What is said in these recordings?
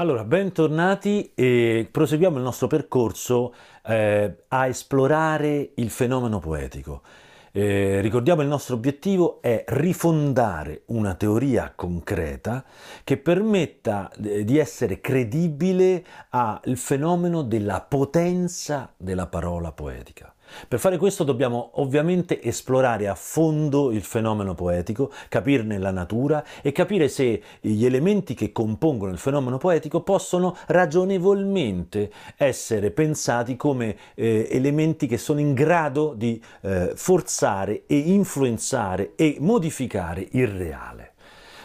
Allora, bentornati e proseguiamo il nostro percorso a esplorare il fenomeno poetico. Ricordiamo il nostro obiettivo è rifondare una teoria concreta che permetta di essere credibile al fenomeno della potenza della parola poetica. Per fare questo dobbiamo ovviamente esplorare a fondo il fenomeno poetico, capirne la natura e capire se gli elementi che compongono il fenomeno poetico possono ragionevolmente essere pensati come elementi che sono in grado di forzare e influenzare e modificare il reale.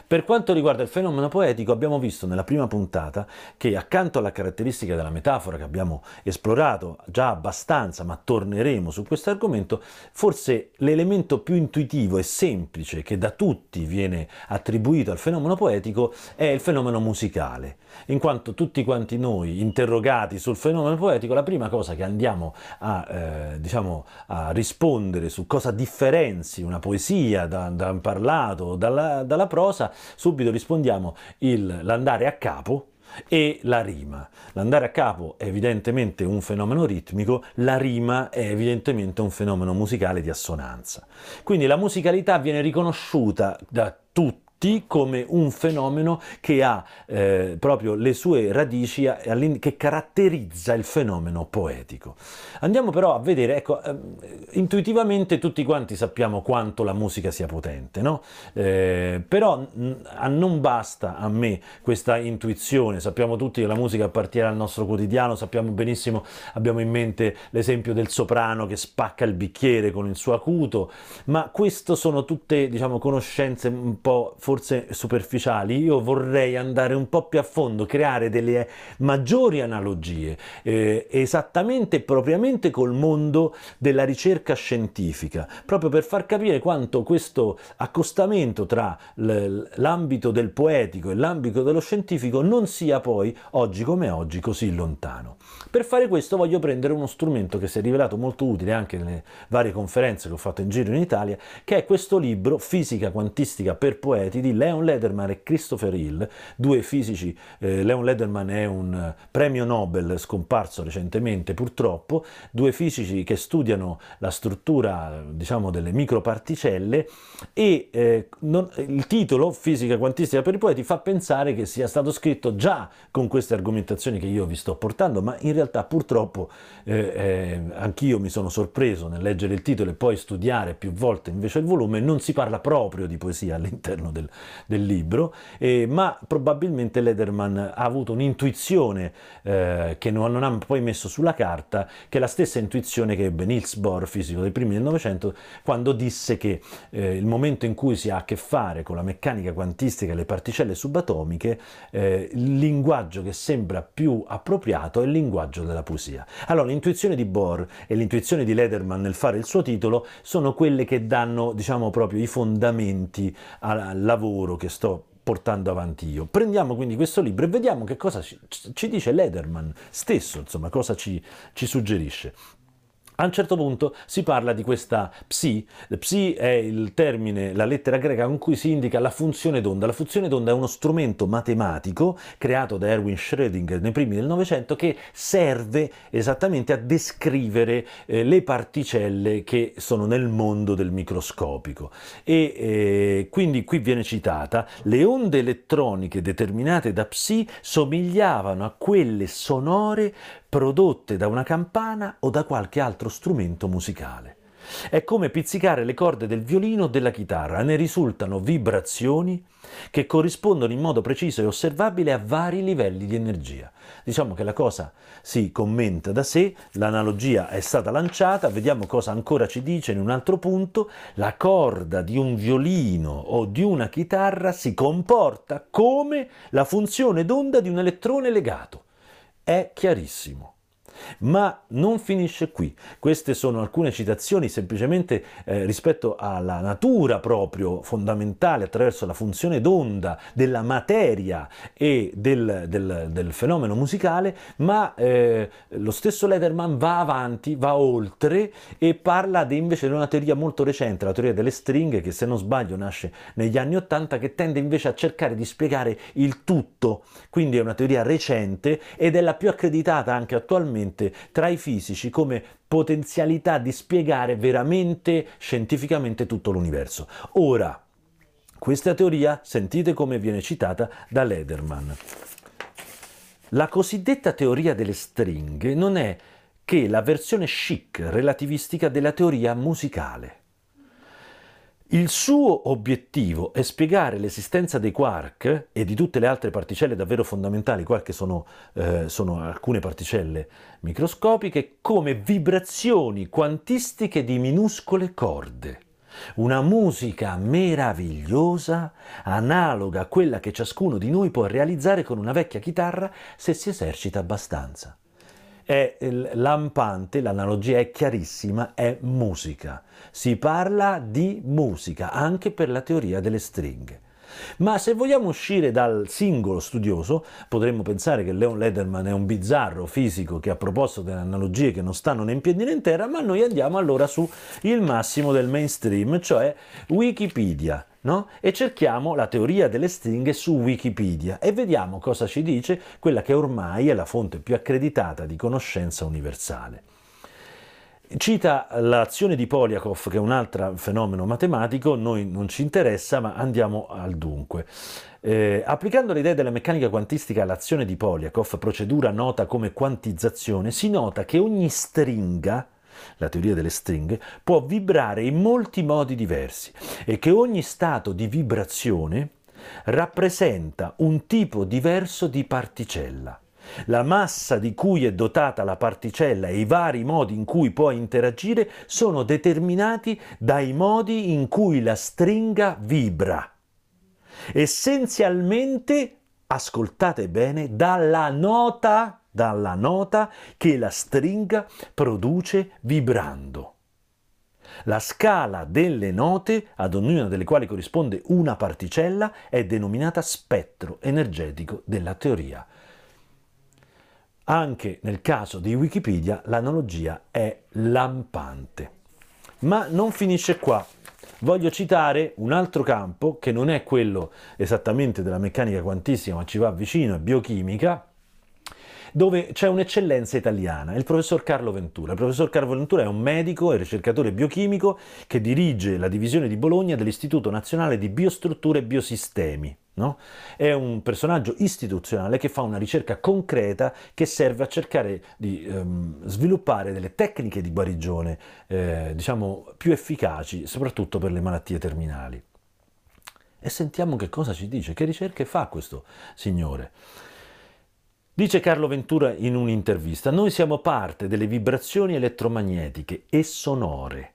Per quanto riguarda il fenomeno poetico, abbiamo visto nella prima puntata che accanto alla caratteristica della metafora che abbiamo esplorato già abbastanza, ma torneremo su questo argomento, forse l'elemento più intuitivo e semplice che da tutti viene attribuito al fenomeno poetico è il fenomeno musicale, in quanto tutti quanti noi interrogati sul fenomeno poetico, la prima cosa che andiamo a rispondere su cosa differenzi una poesia da un parlato o dalla prosa, subito rispondiamo l'andare a capo e la rima. L'andare a capo è evidentemente un fenomeno ritmico, la rima è evidentemente un fenomeno musicale di assonanza. Quindi la musicalità viene riconosciuta da tutti come un fenomeno che ha proprio le sue radici, che caratterizza il fenomeno poetico. Andiamo però a vedere, ecco, intuitivamente tutti quanti sappiamo quanto la musica sia potente, no? Però non basta a me questa intuizione, sappiamo tutti che la musica appartiene al nostro quotidiano, sappiamo benissimo, abbiamo in mente l'esempio del soprano che spacca il bicchiere con il suo acuto, ma queste sono tutte, diciamo, conoscenze un po' forse superficiali. Io vorrei andare un po' più a fondo, creare delle maggiori analogie esattamente e propriamente col mondo della ricerca scientifica, proprio per far capire quanto questo accostamento tra l'ambito del poetico e l'ambito dello scientifico non sia poi, oggi come oggi, così lontano. Per fare questo voglio prendere uno strumento che si è rivelato molto utile anche nelle varie conferenze che ho fatto in giro in Italia, che è questo libro Fisica quantistica per poeti di Leon Lederman e Christopher Hill, due fisici. Leon Lederman è un premio Nobel scomparso recentemente purtroppo, due fisici che studiano la struttura, diciamo, delle microparticelle e il titolo Fisica quantistica per i poeti fa pensare che sia stato scritto già con queste argomentazioni che io vi sto portando, ma in realtà purtroppo anch'io mi sono sorpreso nel leggere il titolo e poi studiare più volte invece il volume. Non si parla proprio di poesia all'interno del libro, ma probabilmente Lederman ha avuto un'intuizione che non ha poi messo sulla carta, che è la stessa intuizione che ebbe Niels Bohr, fisico dei primi del Novecento, quando disse che il momento in cui si ha a che fare con la meccanica quantistica e le particelle subatomiche, il linguaggio che sembra più appropriato è il linguaggio della poesia. Allora l'intuizione di Bohr e l'intuizione di Lederman nel fare il suo titolo sono quelle che danno, diciamo, proprio i fondamenti al lavoro che sto portando avanti io. Prendiamo quindi questo libro e vediamo che cosa ci dice Lederman stesso, insomma, cosa ci suggerisce. A un certo punto si parla di questa psi. Psi è il termine, la lettera greca con cui si indica la funzione d'onda. La funzione d'onda è uno strumento matematico creato da Erwin Schrödinger nei primi del Novecento, che serve esattamente a descrivere le particelle che sono nel mondo del microscopico. Quindi qui viene citata: le onde elettroniche determinate da psi somigliavano a quelle sonore prodotte da una campana o da qualche altro strumento musicale. È come pizzicare le corde del violino o della chitarra, ne risultano vibrazioni che corrispondono in modo preciso e osservabile a vari livelli di energia. Diciamo che la cosa si commenta da sé, l'analogia è stata lanciata, vediamo cosa ancora ci dice in un altro punto: la corda di un violino o di una chitarra si comporta come la funzione d'onda di un elettrone legato. È chiarissimo. Ma non finisce qui. Queste sono alcune citazioni semplicemente rispetto alla natura proprio fondamentale attraverso la funzione d'onda della materia e del fenomeno musicale, ma lo stesso Lederman va avanti, va oltre e parla invece di una teoria molto recente, la teoria delle stringhe, che se non sbaglio nasce negli anni '80, che tende invece a cercare di spiegare il tutto. Quindi è una teoria recente ed è la più accreditata anche attualmente tra i fisici come potenzialità di spiegare veramente scientificamente tutto l'universo. Ora, questa teoria sentite come viene citata da Lederman. La cosiddetta teoria delle stringhe non è che la versione chic relativistica della teoria musicale. Il suo obiettivo è spiegare l'esistenza dei quark e di tutte le altre particelle davvero fondamentali, quark sono alcune particelle microscopiche, come vibrazioni quantistiche di minuscole corde. Una musica meravigliosa, analoga a quella che ciascuno di noi può realizzare con una vecchia chitarra se si esercita abbastanza. È lampante, l'analogia è chiarissima, è musica. Si parla di musica anche per la teoria delle stringhe. Ma se vogliamo uscire dal singolo studioso, potremmo pensare che Leon Lederman è un bizzarro fisico che ha proposto delle analogie che non stanno né in piedi né in terra, ma noi andiamo allora su il massimo del mainstream, cioè Wikipedia, no? E cerchiamo la teoria delle stringhe su Wikipedia e vediamo cosa ci dice quella che ormai è la fonte più accreditata di conoscenza universale. Cita l'azione di Polyakov, che è un altro fenomeno matematico, noi non ci interessa, ma andiamo al dunque. Applicando le idee della meccanica quantistica all'azione di Polyakov, procedura nota come quantizzazione, si nota che ogni stringa, la teoria delle stringhe, può vibrare in molti modi diversi e che ogni stato di vibrazione rappresenta un tipo diverso di particella. La massa di cui è dotata la particella e i vari modi in cui può interagire sono determinati dai modi in cui la stringa vibra. Essenzialmente, ascoltate bene, dalla nota che la stringa produce vibrando. La scala delle note, ad ognuna delle quali corrisponde una particella, è denominata spettro energetico della teoria. Anche nel caso di Wikipedia l'analogia è lampante. Ma non finisce qua. Voglio citare un altro campo che non è quello esattamente della meccanica quantistica, ma ci va vicino, è biochimica, dove c'è un'eccellenza italiana, il professor Carlo Ventura. Il professor Carlo Ventura è un medico e ricercatore biochimico che dirige la divisione di Bologna dell'Istituto Nazionale di Biostrutture e Biosistemi. No? È un personaggio istituzionale che fa una ricerca concreta che serve a cercare di sviluppare delle tecniche di guarigione diciamo più efficaci, soprattutto per le malattie terminali. E sentiamo che cosa ci dice, che ricerche fa questo signore. Dice Carlo Ventura in un'intervista: noi siamo parte delle vibrazioni elettromagnetiche e sonore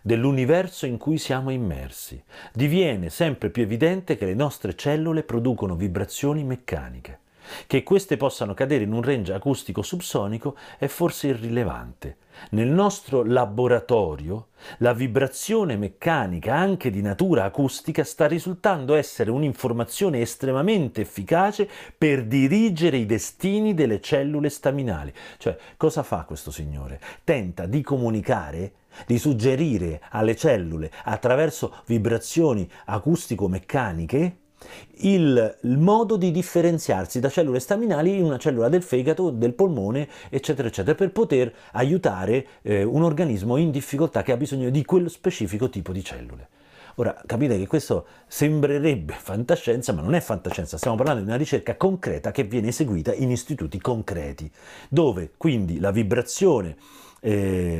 dell'universo in cui siamo immersi. Diviene sempre più evidente che le nostre cellule producono vibrazioni meccaniche. Che queste possano cadere in un range acustico subsonico è forse irrilevante. Nel nostro laboratorio la vibrazione meccanica, anche di natura acustica, sta risultando essere un'informazione estremamente efficace per dirigere i destini delle cellule staminali. Cioè, cosa fa questo signore? Tenta di comunicare, di suggerire alle cellule attraverso vibrazioni acustico-meccaniche il modo di differenziarsi da cellule staminali in una cellula del fegato, del polmone, eccetera eccetera, per poter aiutare un organismo in difficoltà che ha bisogno di quello specifico tipo di cellule. Ora capite che questo sembrerebbe fantascienza, ma non è fantascienza, stiamo parlando di una ricerca concreta che viene eseguita in istituti concreti, dove quindi la vibrazione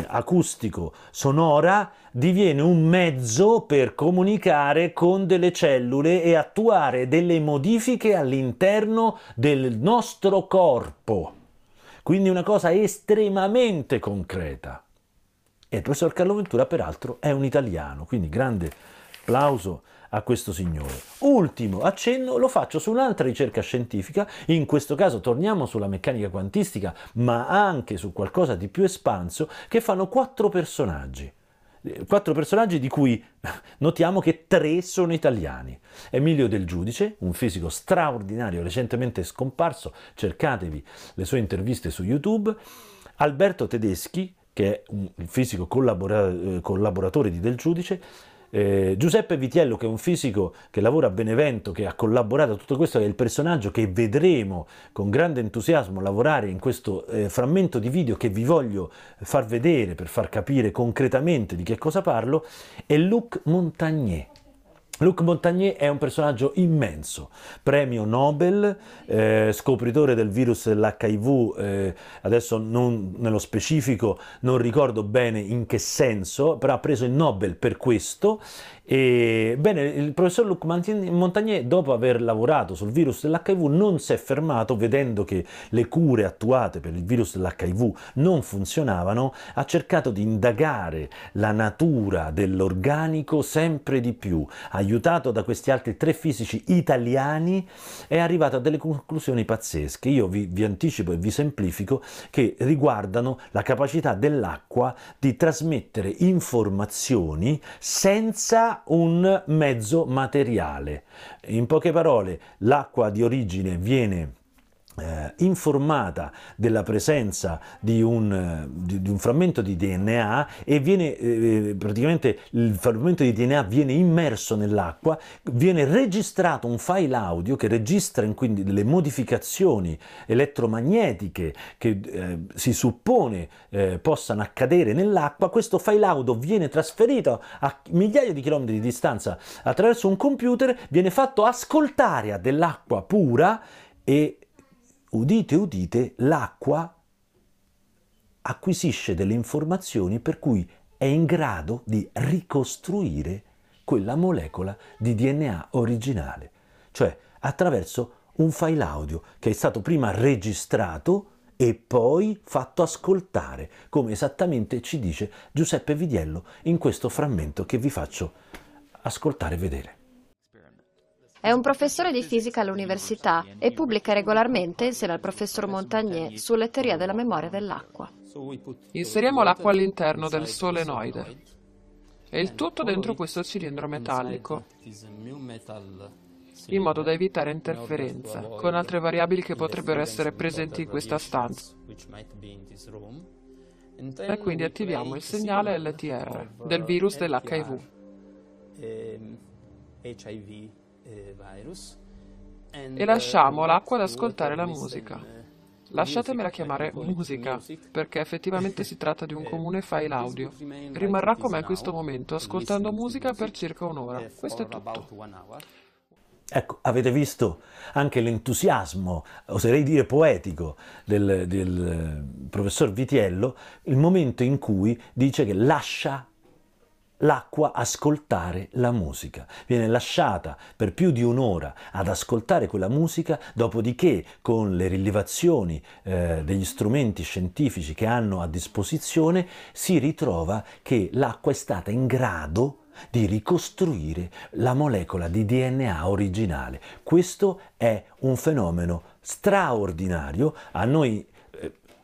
acustico sonora diviene un mezzo per comunicare con delle cellule e attuare delle modifiche all'interno del nostro corpo, quindi una cosa estremamente concreta. E il professor Carlo Ventura peraltro è un italiano, quindi grande applauso a questo signore. Ultimo accenno lo faccio su un'altra ricerca scientifica, in questo caso torniamo sulla meccanica quantistica, ma anche su qualcosa di più espanso, che fanno quattro personaggi di cui notiamo che 3 sono italiani. Emilio Del Giudice, un fisico straordinario recentemente scomparso, cercatevi le sue interviste su YouTube. Alberto Tedeschi, che è un fisico collaboratore di Del Giudice, Giuseppe Vitiello, che è un fisico che lavora a Benevento, che ha collaborato a tutto questo, è il personaggio che vedremo con grande entusiasmo lavorare in questo frammento di video che vi voglio far vedere per far capire concretamente di che cosa parlo, è Luc Montagnier. Luc Montagnier è un personaggio immenso, premio Nobel, scopritore del virus dell'HIV, adesso nello specifico non ricordo bene in che senso, però ha preso il Nobel per questo. E, bene, il professor Luc Montagnier, dopo aver lavorato sul virus dell'HIV, non si è fermato, vedendo che le cure attuate per il virus dell'HIV non funzionavano, ha cercato di indagare la natura dell'organico sempre di più. Aiutato da questi altri 3 fisici italiani, è arrivato a delle conclusioni pazzesche. Io vi anticipo e vi semplifico, che riguardano la capacità dell'acqua di trasmettere informazioni senza un mezzo materiale. In poche parole, l'acqua di origine viene informata della presenza di un frammento di DNA e viene praticamente il frammento di DNA viene immerso nell'acqua, viene registrato un file audio che registra quindi delle modificazioni elettromagnetiche che si suppone possano accadere nell'acqua. Questo file audio viene trasferito a migliaia di chilometri di distanza attraverso un computer, viene fatto ascoltare a dell'acqua pura e udite, udite, l'acqua acquisisce delle informazioni per cui è in grado di ricostruire quella molecola di DNA originale, cioè attraverso un file audio che è stato prima registrato e poi fatto ascoltare, come esattamente ci dice Giuseppe Vitiello in questo frammento che vi faccio ascoltare e vedere. È un professore di fisica all'università e pubblica regolarmente, insieme al professor Montagnier, sulle teorie della memoria dell'acqua. Inseriamo l'acqua all'interno del solenoide e il tutto dentro questo cilindro metallico, in modo da evitare interferenza con altre variabili che potrebbero essere presenti in questa stanza. E quindi attiviamo il segnale LTR del virus dell'HIV. E lasciamo l'acqua ad ascoltare la musica. Lasciatemela chiamare musica, perché effettivamente si tratta di un comune file audio. Rimarrà com'è in questo momento, ascoltando musica per circa un'ora. Questo è tutto. Ecco, avete visto anche l'entusiasmo, oserei dire poetico, del professor Vitiello, il momento in cui dice che lascia l'acqua ascoltare la musica. Viene lasciata per più di un'ora ad ascoltare quella musica, dopodiché con le rilevazioni degli strumenti scientifici che hanno a disposizione si ritrova che l'acqua è stata in grado di ricostruire la molecola di DNA originale. Questo è un fenomeno straordinario, a noi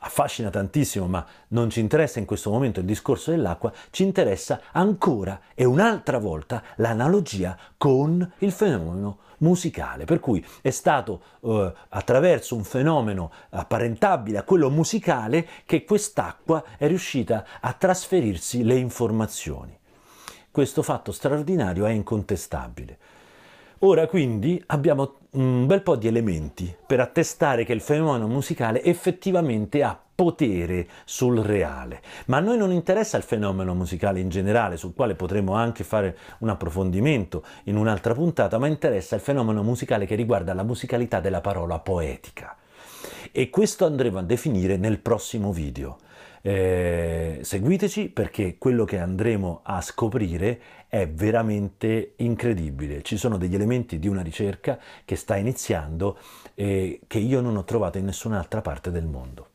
affascina tantissimo, ma non ci interessa in questo momento il discorso dell'acqua, ci interessa ancora e un'altra volta l'analogia con il fenomeno musicale, per cui è stato attraverso un fenomeno apparentabile a quello musicale che quest'acqua è riuscita a trasferirsi le informazioni. Questo fatto straordinario è incontestabile. Ora quindi abbiamo un bel po' di elementi per attestare che il fenomeno musicale effettivamente ha potere sul reale, ma a noi non interessa il fenomeno musicale in generale, sul quale potremo anche fare un approfondimento in un'altra puntata, ma interessa il fenomeno musicale che riguarda la musicalità della parola poetica, e questo andremo a definire nel prossimo video. Seguiteci, perché quello che andremo a scoprire è veramente incredibile. Ci sono degli elementi di una ricerca che sta iniziando e che io non ho trovato in nessun'altra parte del mondo.